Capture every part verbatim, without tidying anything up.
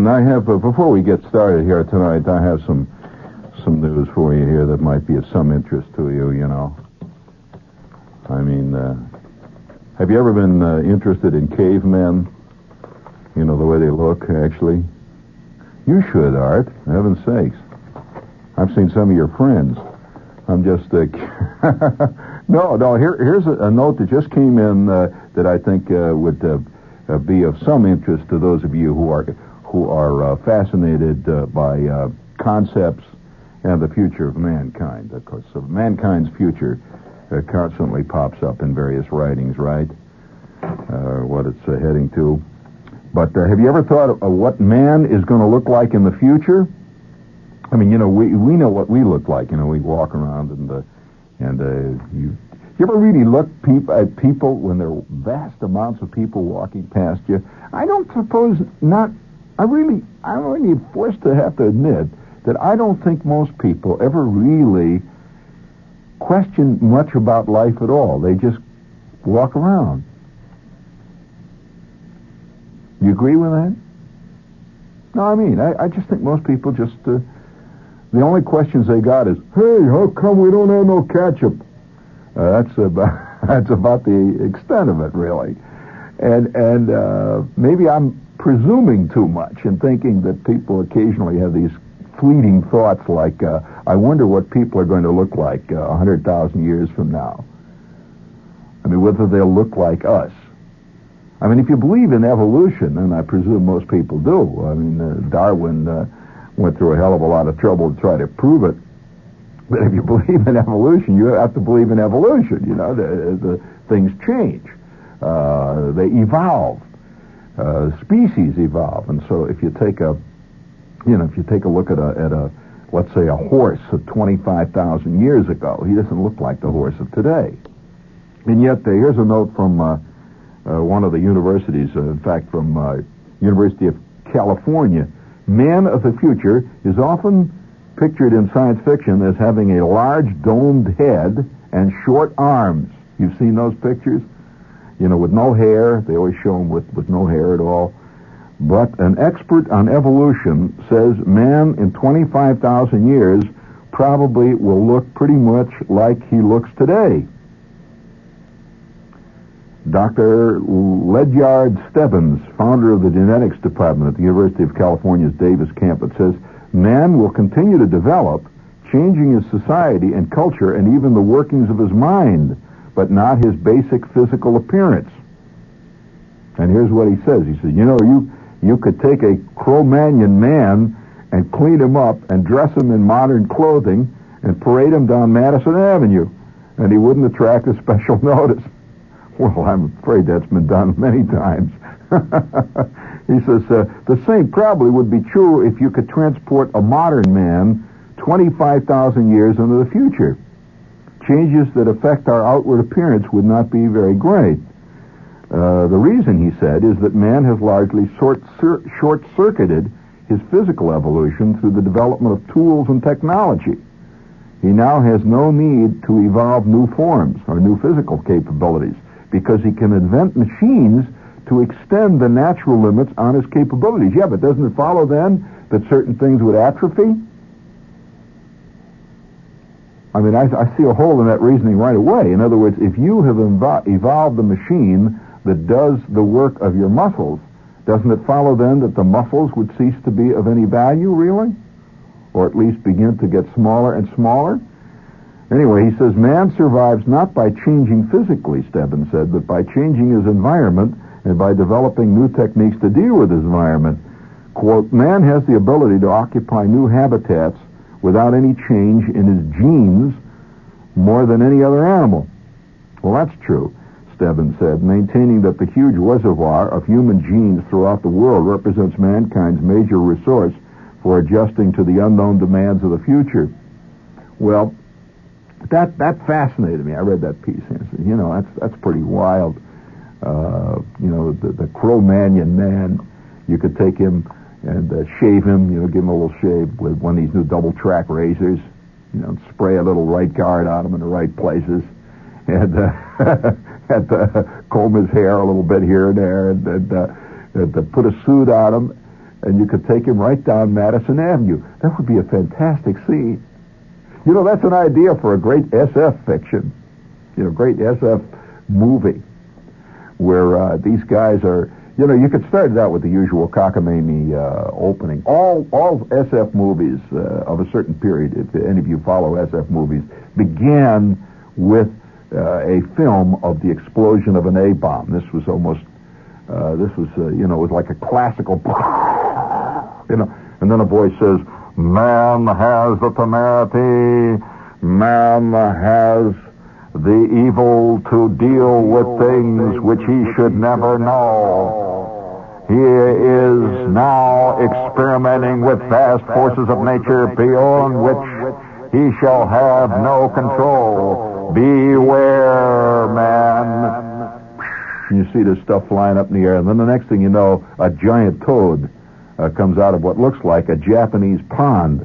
Listen, I have, uh, before we get started here tonight, I have some some news for you here that might be of some interest to you, you know. I mean, uh, have you ever been uh, interested in cavemen? You know, the way they look, actually. You should, Art. Heaven's sakes. I've seen some of your friends. I'm just... Uh, no, no, here, here's a, a note that just came in uh, that I think uh, would uh, uh, be of some interest to those of you who are who are uh, fascinated uh, by uh, concepts and the future of mankind. Of course, so mankind's future uh, constantly pops up in various writings, right? Uh, what it's uh, heading to. But uh, have you ever thought of what man is going to look like in the future? I mean, you know, we we know what we look like. You know, we walk around and uh, and uh, you you ever really look peop- at people when there are vast amounts of people walking past you? I don't suppose not. I really I'm really forced to have to admit that I don't think most people ever really question much about life at all. They just walk around. You agree with that? No, I mean, I, I just think most people just, uh, the only questions they got is, hey, how come we don't have no ketchup? Uh, that's about that's about the extent of it, really. And and uh, maybe I'm presuming too much and thinking that people occasionally have these fleeting thoughts like, uh, I wonder what people are going to look like uh, one hundred thousand years from now. I mean, whether they'll look like us. I mean, if you believe in evolution, and I presume most people do, I mean, uh, Darwin uh, went through a hell of a lot of trouble to try to prove it. But if you believe in evolution, you have to believe in evolution. You know, the, the things change. Uh, they evolve. Uh, species evolve. And so if you take a, you know, if you take a look at a, at a let's say, a horse of twenty-five thousand years ago, he doesn't look like the horse of today. And yet, uh, here's a note from... Uh, Uh, one of the universities, uh, in fact, from uh, University of California. Man of the future is often pictured in science fiction as having a large domed head and short arms. You've seen those pictures? You know, with no hair. They always show them with, with no hair at all. But an expert on evolution says man in twenty-five thousand years probably will look pretty much like he looks today. Doctor Ledyard Stebbins, founder of the genetics department at the University of California's Davis campus, says, man will continue to develop, changing his society and culture and even the workings of his mind, but not his basic physical appearance. And here's what he says. He says, you know, you, you could take a Cro-Magnon man and clean him up and dress him in modern clothing and parade him down Madison Avenue, and he wouldn't attract a special notice. Well, I'm afraid that's been done many times. He says, uh, the same probably would be true if you could transport a modern man twenty-five thousand years into the future. Changes that affect our outward appearance would not be very great. Uh, the reason, he said, is that man has largely short, cir- short-circuited his physical evolution through the development of tools and technology. He now has no need to evolve new forms or new physical capabilities, because he can invent machines to extend the natural limits on his capabilities. Yeah, but doesn't it follow then that certain things would atrophy? I mean, I, I see a hole in that reasoning right away. In other words, if you have invo- evolved the machine that does the work of your muscles, doesn't it follow then that the muscles would cease to be of any value, really? Or at least begin to get smaller and smaller? Anyway, he says, man survives not by changing physically, Stebbins said, but by changing his environment and by developing new techniques to deal with his environment. Quote, man has the ability to occupy new habitats without any change in his genes more than any other animal. Well, that's true, Stebbins said, maintaining that the huge reservoir of human genes throughout the world represents mankind's major resource for adjusting to the unknown demands of the future. Well, That that fascinated me. I read that piece. And I said, you know, that's that's pretty wild. Uh, you know, the, the Cro-Magnon man, you could take him and uh, shave him, you know, give him a little shave with one of these new double-track razors, you know, and spray a little right guard on him in the right places, and uh, had to comb his hair a little bit here and there, and, and, uh, and to put a suit on him, and you could take him right down Madison Avenue. That would be a fantastic scene. You know, that's an idea for a great S F fiction, you know, great S F movie, where uh, these guys are, you know, you could start it out with the usual cockamamie uh, opening. All all S F movies uh, of a certain period, if any of you follow S F movies, began with uh, a film of the explosion of an A-bomb. This was almost, uh, this was, uh, you know, it was like a classical, you know, and then a voice says, "Man has the temerity, man has the evil to deal with things which he should never know. He is now experimenting with vast forces of nature beyond which he shall have no control. Beware, man." You see this stuff flying up in the air, and then the next thing you know, a giant toad Uh, comes out of what looks like a Japanese pond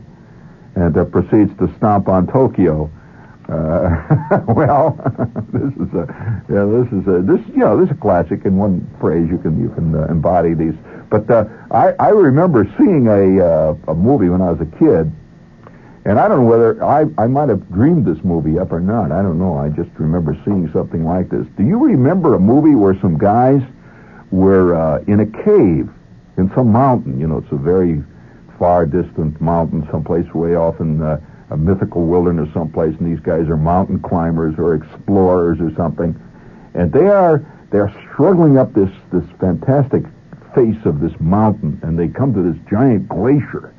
and uh, proceeds to stomp on Tokyo. Uh, well, this is a, yeah, this is a, this, you know, this is a classic. In one phrase, you can you can uh, embody these. But uh, I I remember seeing a uh, a movie when I was a kid, and I don't know whether I I might have dreamed this movie up or not. I don't know. I just remember seeing something like this. Do you remember a movie where some guys were uh, in a cave? In some mountain, you know, it's a very far distant mountain, someplace way off in uh, a mythical wilderness someplace, and these guys are mountain climbers or explorers or something, and they are they are struggling up this, this fantastic face of this mountain, and they come to this giant glacier,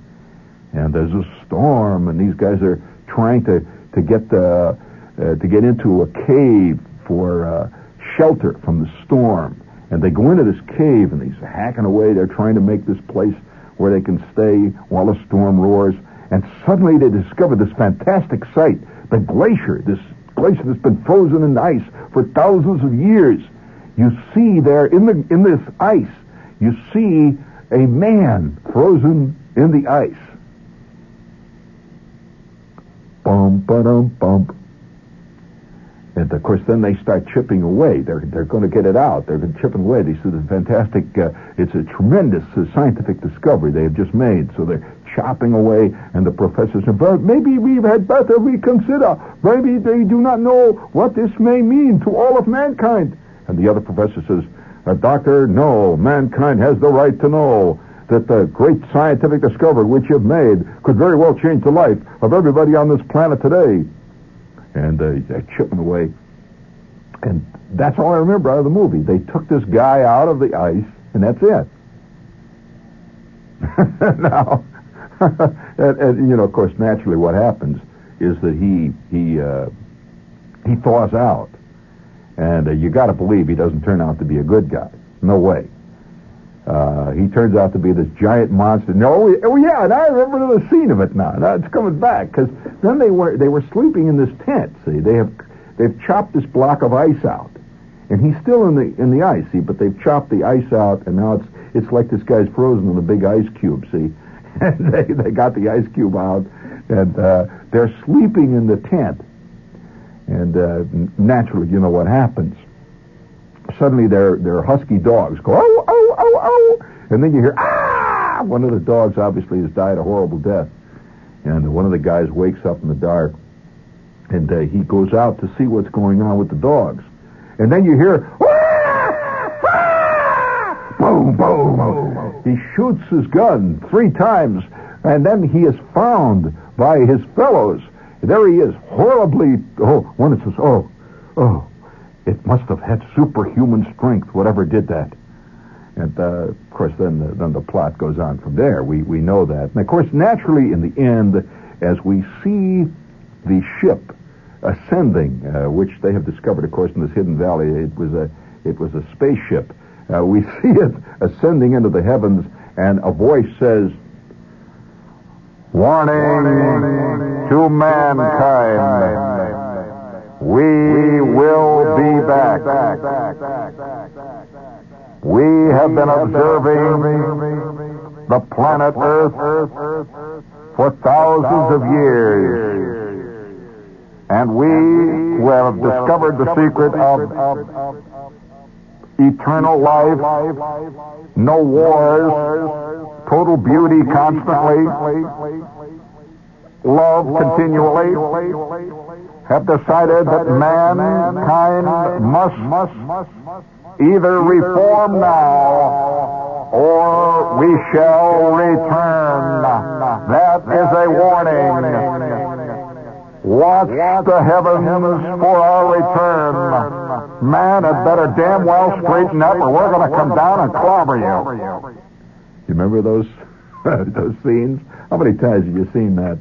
and there's a storm, and these guys are trying to to get the uh, to get into a cave for uh, shelter from the storm. And they go into this cave, and he's hacking away. They're trying to make this place where they can stay while the storm roars. And suddenly they discover this fantastic sight, the glacier, this glacier that's been frozen in ice for thousands of years. You see there in the in this ice, you see a man frozen in the ice. Bum, ba-dum, bump. And, of course, then they start chipping away. They're they're going to get it out. They've been chipping away. This is a fantastic, uh, it's a tremendous uh, scientific discovery they have just made. So they're chopping away, and the professor says, "Well, maybe we had better reconsider. Maybe they do not know what this may mean to all of mankind." And the other professor says, uh, "Doctor, no, mankind has the right to know that the great scientific discovery which you've made could very well change the life of everybody on this planet today." And uh, they're chipping away. And that's all I remember out of the movie. They took this guy out of the ice, and that's it. Now, and, and, you know, of course, naturally what happens is that he he uh, he thaws out. And uh, you got to believe he doesn't turn out to be a good guy. No way. Uh, he turns out to be this giant monster. No, oh yeah, and I remember the scene of it now. Now it's coming back, because then they were they were sleeping in this tent. See, they have they've chopped this block of ice out, and he's still in the in the ice. See, but they've chopped the ice out, and now it's it's like this guy's frozen in a big ice cube. See, and they they got the ice cube out, and uh, they're sleeping in the tent, and uh, naturally, you know what happens. Suddenly, their their husky dogs go, "Oh, oh, oh, oh," and then you hear, "Ah!" One of the dogs obviously has died a horrible death, and one of the guys wakes up in the dark, and uh, he goes out to see what's going on with the dogs, and then you hear, "Ah! Ah!" Boom, boom, boom. He shoots his gun three times, and then he is found by his fellows. There he is, horribly. Oh, one says, "Oh, oh. It must have had superhuman strength, whatever did that." And, uh, of course, then the, then the plot goes on from there. We we know that. And, of course, naturally, in the end, as we see the ship ascending, uh, which they have discovered, of course, in this hidden valley, it was a, it was a spaceship. Uh, we see it ascending into the heavens, and a voice says, "Warning, warning to mankind. mankind. We will be back. We have been observing the planet Earth for thousands of years, and we will have discovered the secret of eternal life, no wars, total beauty constantly, love continually, have decided that mankind must either reform now or we shall return. That is a warning. Watch the heavens for our return. Man had better damn well straighten up or we're going to come down and clobber you. You remember those those scenes? How many times have you seen that?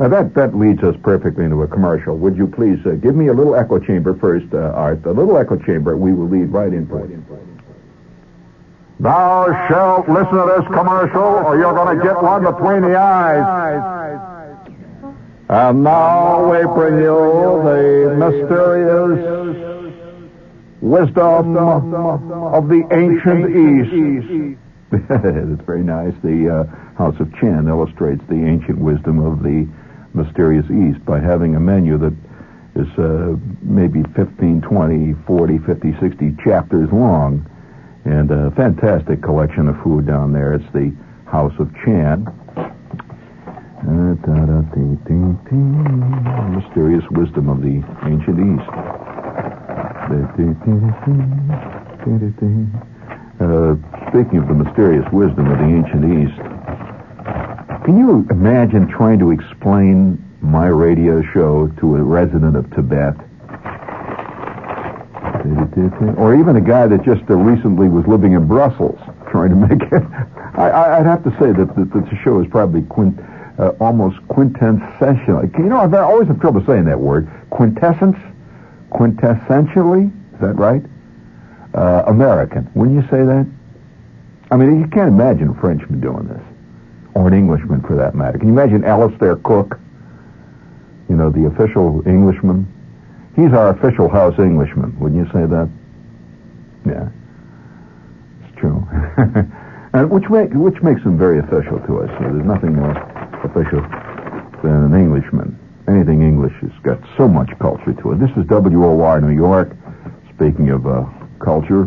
Now that, that leads us perfectly into a commercial. Would you please uh, give me a little echo chamber first, uh, Art? A little echo chamber, we will lead right into it. Thou shalt listen to this commercial or you're going to get one between the eyes. And now we bring you the mysterious wisdom of the ancient East. It's very nice. The uh, House of Chan illustrates the ancient wisdom of the mysterious East by having a menu that is uh, maybe fifteen, twenty, forty, fifty, sixty chapters long. And a fantastic collection of food down there. It's the House of Chan. Mysterious wisdom of the ancient East. Uh, speaking of the mysterious wisdom of the ancient East, can you imagine trying to explain my radio show to a resident of Tibet? Or even a guy that just uh, recently was living in Brussels, trying to make it... I, I'd have to say that, that, that the show is probably quint, uh, almost quintessential. You know, I always have trouble saying that word. Quintessence? Quintessentially? Is that right? Uh, American. Wouldn't you say that? I mean, you can't imagine a Frenchman doing this. Or an Englishman, for that matter. Can you imagine Alistair Cook? You know, the official Englishman? He's our official house Englishman. Wouldn't you say that? Yeah. It's true. And which, make, which makes him very official to us. You know, there's nothing more official than an Englishman. Anything English has got so much culture to it. This is W O R New York. Speaking of... Uh, culture.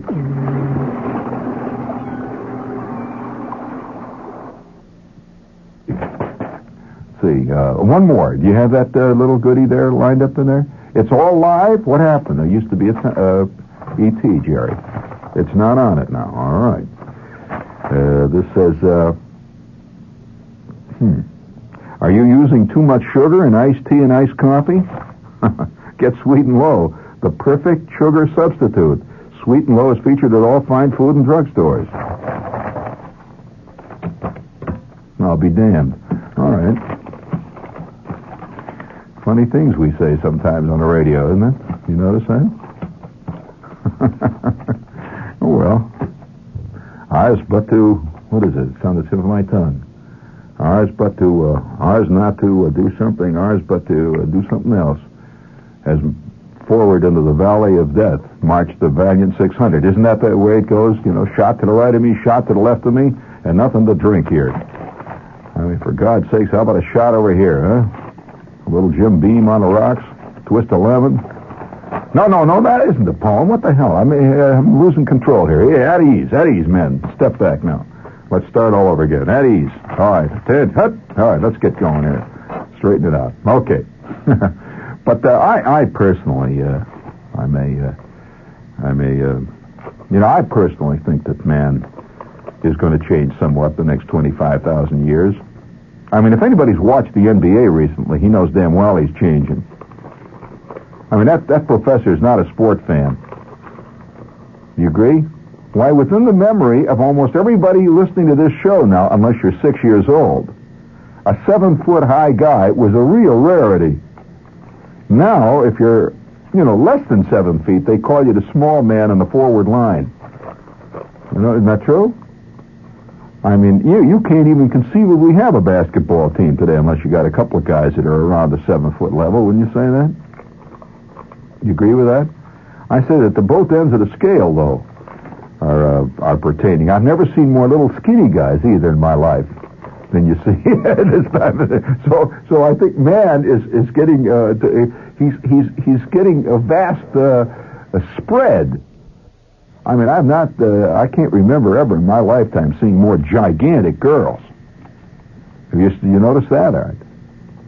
See, uh, one more. Do you have that uh, little goodie there lined up in there? It's all live? What happened? There used to be a th- uh, E T, Jerry. It's not on it now. All right. Uh, this says, uh, hmm. Are you using too much sugar in iced tea and iced coffee? Get Sweet and Low, the perfect sugar substitute. Sweet and Low is featured at all fine food and drug stores. I'll be damned. All right. Funny things we say sometimes on the radio, isn't it? You notice that? Oh, well. Ours but to... What is it? It's on the tip of my tongue. Ours but to... Uh, ours not to uh, do something. Ours but to uh, do something else. As... Forward into the valley of death, march the valiant six hundred. Isn't that the way it goes? You know, shot to the right of me, shot to the left of me, and nothing to drink here. I mean, for God's sakes, how about a shot over here, huh? A little Jim Beam on the rocks, twist eleven. No, no, no, that isn't a poem. What the hell? I mean, I'm losing control here. Yeah, at ease, at ease, men. Step back now. Let's start all over again. At ease. All right, Ted, hut. All right, let's get going here. Straighten it out. Okay. But uh, I, I personally, uh, I may, uh, I may, uh, you know, I personally think that man is going to change somewhat the next twenty-five thousand years. I mean, if anybody's watched the N B A recently, he knows damn well he's changing. I mean, that, that professor is not a sport fan. You agree? Why, within the memory of almost everybody listening to this show now, unless you're six years old, a seven-foot-high guy was a real rarity. Now, if you're, you know, less than seven feet, they call you the small man in the forward line. You know, isn't that true? I mean, you you can't even conceivably have a basketball team today unless you got a couple of guys that are around the seven-foot level. Wouldn't you say that? You agree with that? I say that the both ends of the scale, though, are, uh, are pertaining. I've never seen more little skinny guys either in my life. Than you see at this time of the day. So, so I think man is is getting uh, to, he's he's he's getting a vast uh, a spread I mean, I've not, uh, I can't remember ever in my lifetime seeing more gigantic girls. Have you, you noticed that, Art?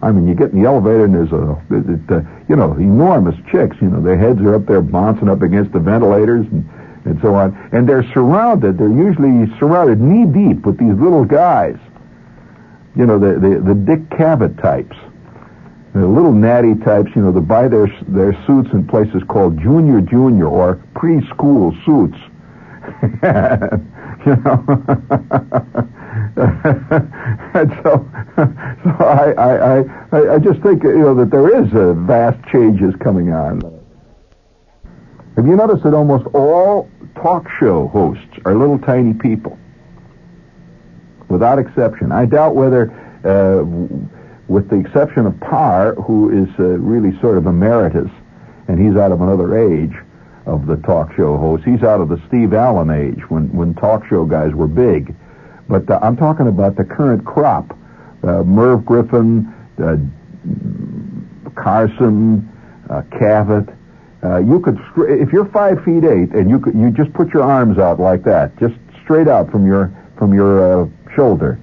I mean, you get in the elevator and there's a, it, uh, you know, enormous chicks. You know, their heads are up there bouncing up against the ventilators and, and so on. And they're surrounded, they're usually surrounded knee-deep with these little guys. You know, the, the, the Dick Cavett types. The little natty types, you know, that buy their their suits in places called Junior Junior or preschool suits. You know, and so, so I, I I I just think you know that there is a vast changes coming on. Have you noticed that almost all talk show hosts are little tiny people, without exception? I doubt whether. Uh, With the exception of Parr, who is uh, really sort of emeritus, and he's out of another age of the talk show host. He's out of the Steve Allen age when, when talk show guys were big. But uh, I'm talking about the current crop. Uh, Merv Griffin, uh, Carson, uh, Cavett. Uh, you could, if you're five feet eight, and you could, you just put your arms out like that, just straight out from your from your uh, shoulder.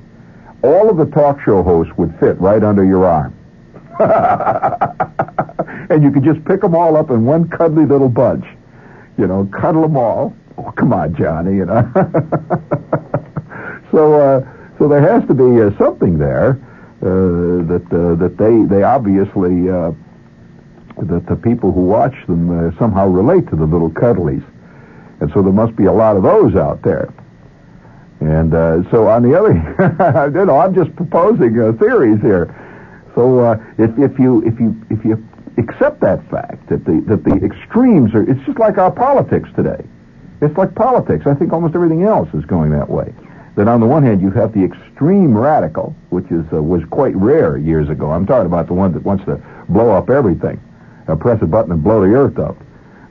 All of the talk show hosts would fit right under your arm. And you could just pick them all up in one cuddly little bunch. You know, cuddle them all. Oh, come on, Johnny, you know. so uh, so there has to be uh, something there uh, that uh, that they, they obviously, uh, that the people who watch them uh, somehow relate to the little cuddlies. And so there must be a lot of those out there. And uh, so on the other hand, you know, I'm just proposing uh, theories here. So uh, if, if you if you if you accept that fact that the that the extremes are, it's just like our politics today. It's like politics. I think almost everything else is going that way. That on the one hand you have the extreme radical, which is uh, was quite rare years ago. I'm talking about the one that wants to blow up everything, uh, press a button and blow the earth up.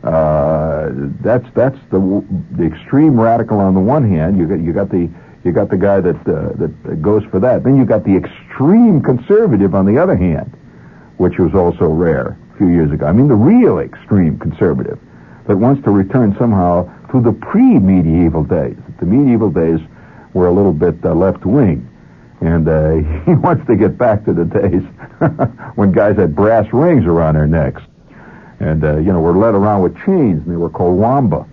Uh, that's that's the the extreme radical on the one hand. You got you got the you got the guy that uh, that goes for that. Then you got the extreme conservative on the other hand, which was also rare a few years ago. I mean the real extreme conservative that wants to return somehow to the pre-medieval days. The medieval days were a little bit uh, left wing, and uh, he wants to get back to the days when guys had brass rings around their necks. And, uh, you know, were led around with chains, and they were called wamba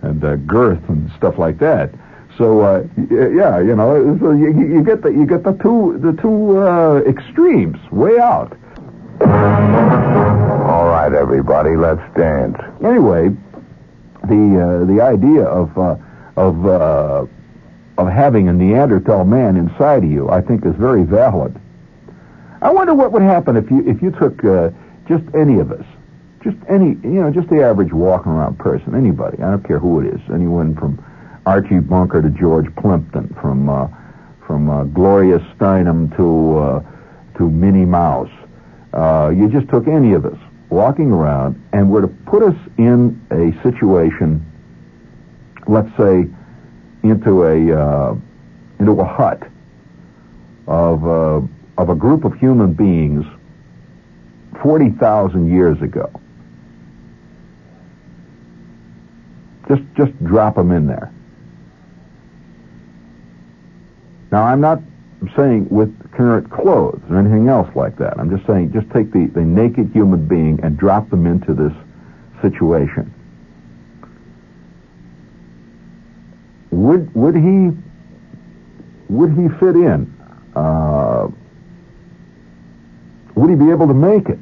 and uh, girth and stuff like that. So, uh, yeah, you know, so you, you get the you get the two the two uh, extremes way out. All right, everybody, let's dance. Anyway, the uh, the idea of uh, of uh, of having a Neanderthal man inside of you, I think, is very valid. I wonder what would happen if you if you took uh, just any of us. Just any, you know, just the average walking around person, anybody. I don't care who it is. Anyone from Archie Bunker to George Plimpton, from uh, from uh, Gloria Steinem to uh, to Minnie Mouse. Uh, you just took any of us walking around, and were to put us in a situation, let's say, into a uh, into a hut of uh, of a group of human beings forty thousand years ago. Just just drop them in there. Now, I'm not saying with current clothes or anything else like that. I'm just saying just take the, the naked human being and drop them into this situation. Would would he would he fit in? Uh, would he be able to make it?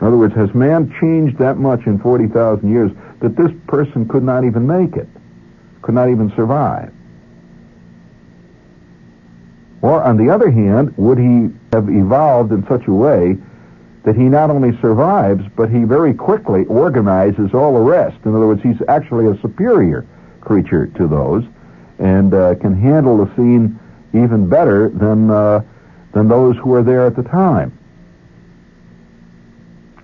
In other words, has man changed that much in forty thousand years that this person could not even make it, could not even survive? Or, on the other hand, would he have evolved in such a way that he not only survives, but he very quickly organizes all the rest? In other words, he's actually a superior creature to those and uh, can handle the scene even better than, uh, than those who were there at the time.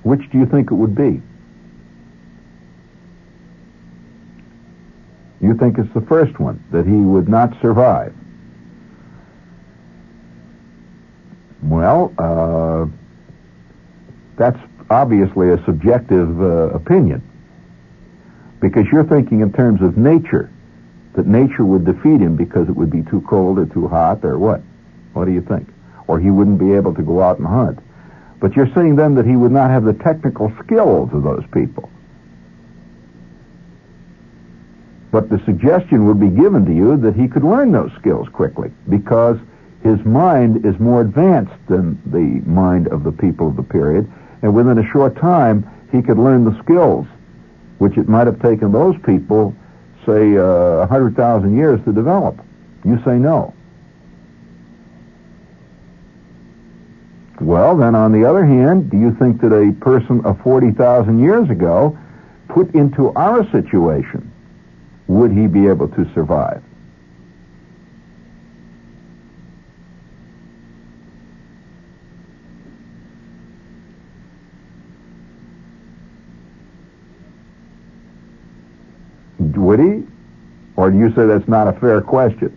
Which do you think it would be? You think it's the first one, that he would not survive. Well, uh, that's obviously a subjective uh, opinion, because you're thinking in terms of nature, that nature would defeat him because it would be too cold or too hot or what? What do you think? Or he wouldn't be able to go out and hunt. But you're seeing then that he would not have the technical skills of those people. But the suggestion would be given to you that he could learn those skills quickly because his mind is more advanced than the mind of the people of the period, and within a short time he could learn the skills which it might have taken those people, say, uh, one hundred thousand years to develop. You say no. Well, then on the other hand, do you think that a person of forty thousand years ago put into our situation, would he be able to survive? Would he? Or do you say that's not a fair question?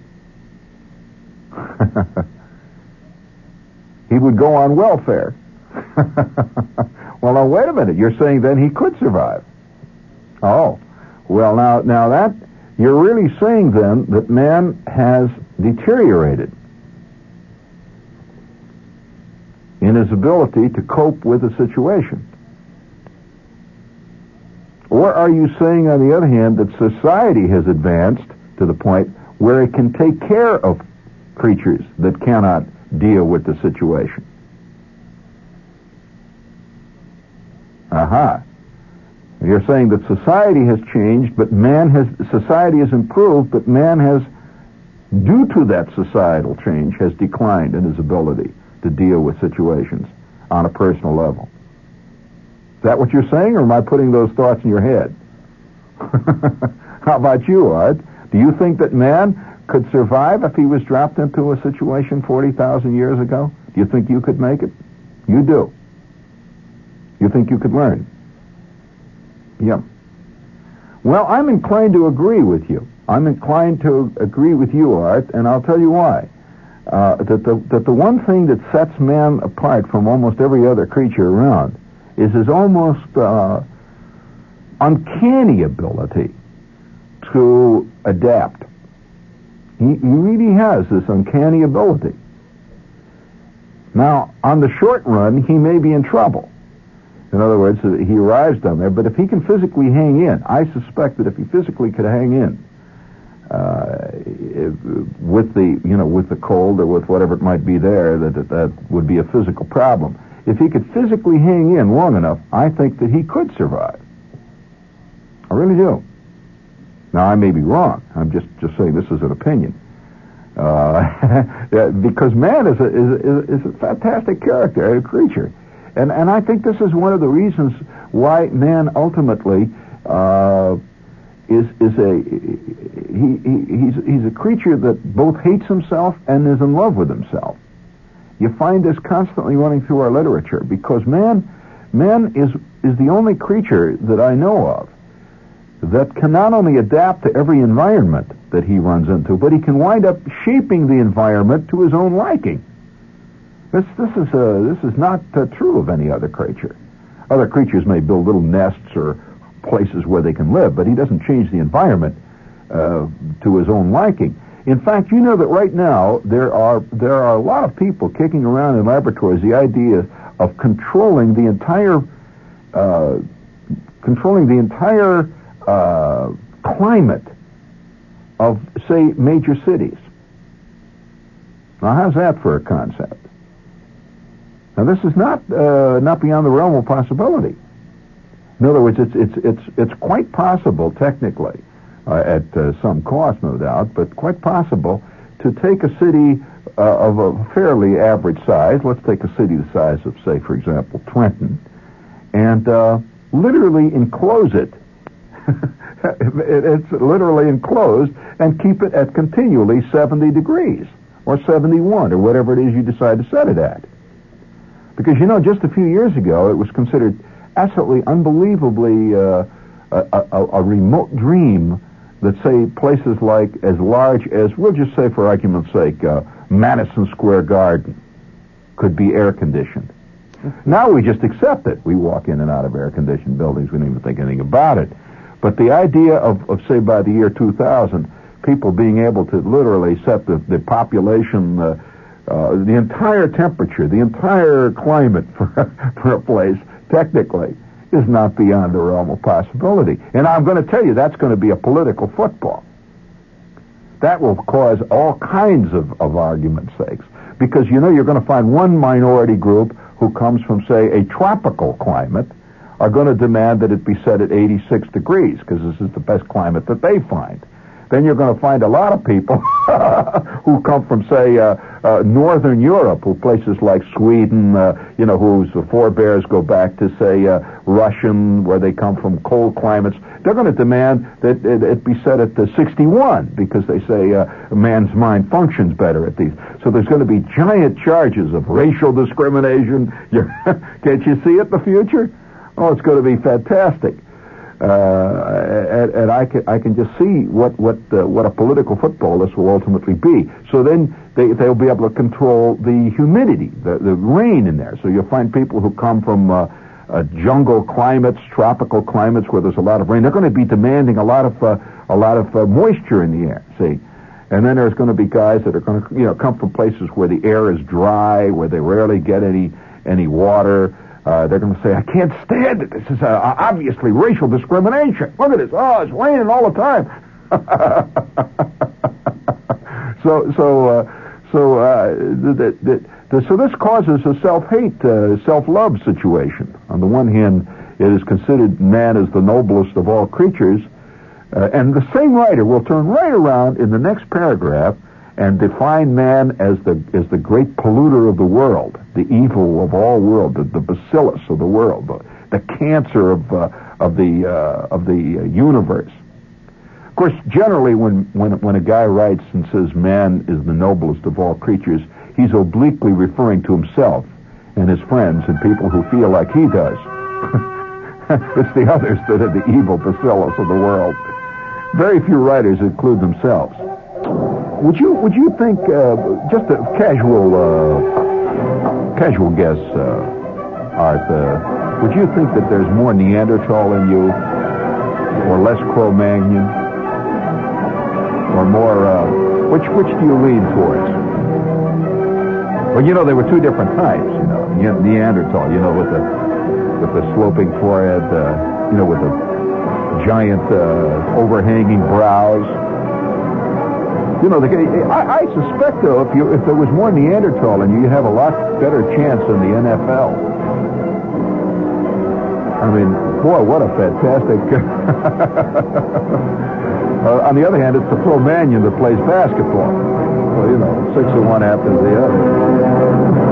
He would go on welfare. Well, now, wait a minute. You're saying then he could survive. Oh. Well, now, now that, you're really saying then that man has deteriorated in his ability to cope with a situation. Or are you saying, on the other hand, that society has advanced to the point where it can take care of creatures that cannot deal with the situation? Aha. You're saying that society has changed, but man has, society has improved, but man has, due to that societal change, has declined in his ability to deal with situations on a personal level. Is that what you're saying, or am I putting those thoughts in your head? How about you, Art? Do you think that man could survive if he was dropped into a situation forty thousand years ago? Do you think you could make it? You do. You think you could learn? Yeah. Well, I'm inclined to agree with you. I'm inclined to agree with you, Art, and I'll tell you why. Uh, that the that the one thing that sets man apart from almost every other creature around is his almost uh, uncanny ability to adapt. He, he really has this uncanny ability. Now, on the short run, he may be in trouble. In other words, he arrives down there, but if he can physically hang in, I suspect that if he physically could hang in uh, if, with the, you know, with the cold or with whatever it might be there, that, that that would be a physical problem. If he could physically hang in long enough, I think that he could survive. I really do. Now, I may be wrong. I'm just, just saying this is an opinion. Uh, because man is a, is, a, is a fantastic character, a creature. And and I think this is one of the reasons why man ultimately uh, is is a he, he he's he's a creature that both hates himself and is in love with himself. You find this constantly running through our literature because man man is is the only creature that I know of that can not only adapt to every environment that he runs into, but he can wind up shaping the environment to his own liking. This this is uh, this is not uh, true of any other creature. Other creatures may build little nests or places where they can live, but he doesn't change the environment uh, to his own liking. In fact, you know that right now there are there are a lot of people kicking around in laboratories the idea of controlling the entire uh, controlling the entire uh, climate of, say, major cities. Now, how's that for a concept? Now, this is not uh, not beyond the realm of possibility. In other words, it's it's it's it's quite possible, technically, uh, at uh, some cost, no doubt, but quite possible to take a city uh, of a fairly average size. Let's take a city the size of, say, for example, Trenton, and uh, literally enclose it. It's literally enclosed and keep it at continually seventy degrees or seventy-one or whatever it is you decide to set it at. Because, you know, just a few years ago, it was considered absolutely unbelievably uh, a, a, a remote dream that, say, places like as large as, we'll just say for argument's sake, uh, Madison Square Garden could be air-conditioned. Now we just accept it. We walk in and out of air-conditioned buildings. We don't even think anything about it. But the idea of, of say, by the year two thousand, people being able to literally set the, the population, uh, uh, the entire temperature, the entire climate for, for a place, technically, is not beyond the realm of possibility. And I'm going to tell you, that's going to be a political football. That will cause all kinds of, of argument's sakes. Because, you know, you're going to find one minority group who comes from, say, a tropical climate are going to demand that it be set at eighty-six degrees, because this is the best climate that they find. Then you're going to find a lot of people who come from, say, uh, uh, northern Europe, who places like Sweden, uh, you know, whose forebears go back to, say, uh, Russian, where they come from cold climates. They're going to demand that it, it be set at uh, sixty-one, because they say uh, a man's mind functions better at these. So there's going to be giant charges of racial discrimination. Can't you see it in the future? Oh, it's going to be fantastic. Uh, and, and I can I can just see what what uh, what a political football this will ultimately be. So then they they'll be able to control the humidity, the the rain in there. So you'll find people who come from uh, uh, jungle climates, tropical climates where there's a lot of rain. They're going to be demanding a lot of uh, a lot of uh, moisture in the air. See, and then there's going to be guys that are going to you know come from places where the air is dry, where they rarely get any any water. Uh, they're going to say, I can't stand it. This is uh, obviously racial discrimination. Look at this. Oh, it's raining all the time. so, so, uh, so, uh, the, the, the, so this causes a self-hate, uh, self-love situation. On the one hand, it is considered man as the noblest of all creatures, uh, and the same writer will turn right around in the next paragraph and define man as the as the great polluter of the world, the evil of all world, the, the bacillus of the world, the, the cancer of uh, of the uh, of the universe. Of course, generally, when, when when a guy writes and says man is the noblest of all creatures, he's obliquely referring to himself and his friends and people who feel like he does. It's the others that are the evil bacillus of the world. Very few writers include themselves. Would you would you think uh, just a casual uh, casual guess, uh, Art? Uh, would you think that there's more Neanderthal in you, or less Cro-Magnon, or more? Uh, which which do you lean towards? Well, you know there were two different types. You know, Neanderthal. You know, with the with the sloping forehead. Uh, you know, with the giant uh, overhanging brows. You know, the, I, I suspect, though, if, you, if there was more Neanderthal in you, you'd have a lot better chance in the N F L. I mean, boy, what a fantastic... uh, on the other hand, it's the Cro-Magnon that plays basketball. Well, you know, six of one happens to the other.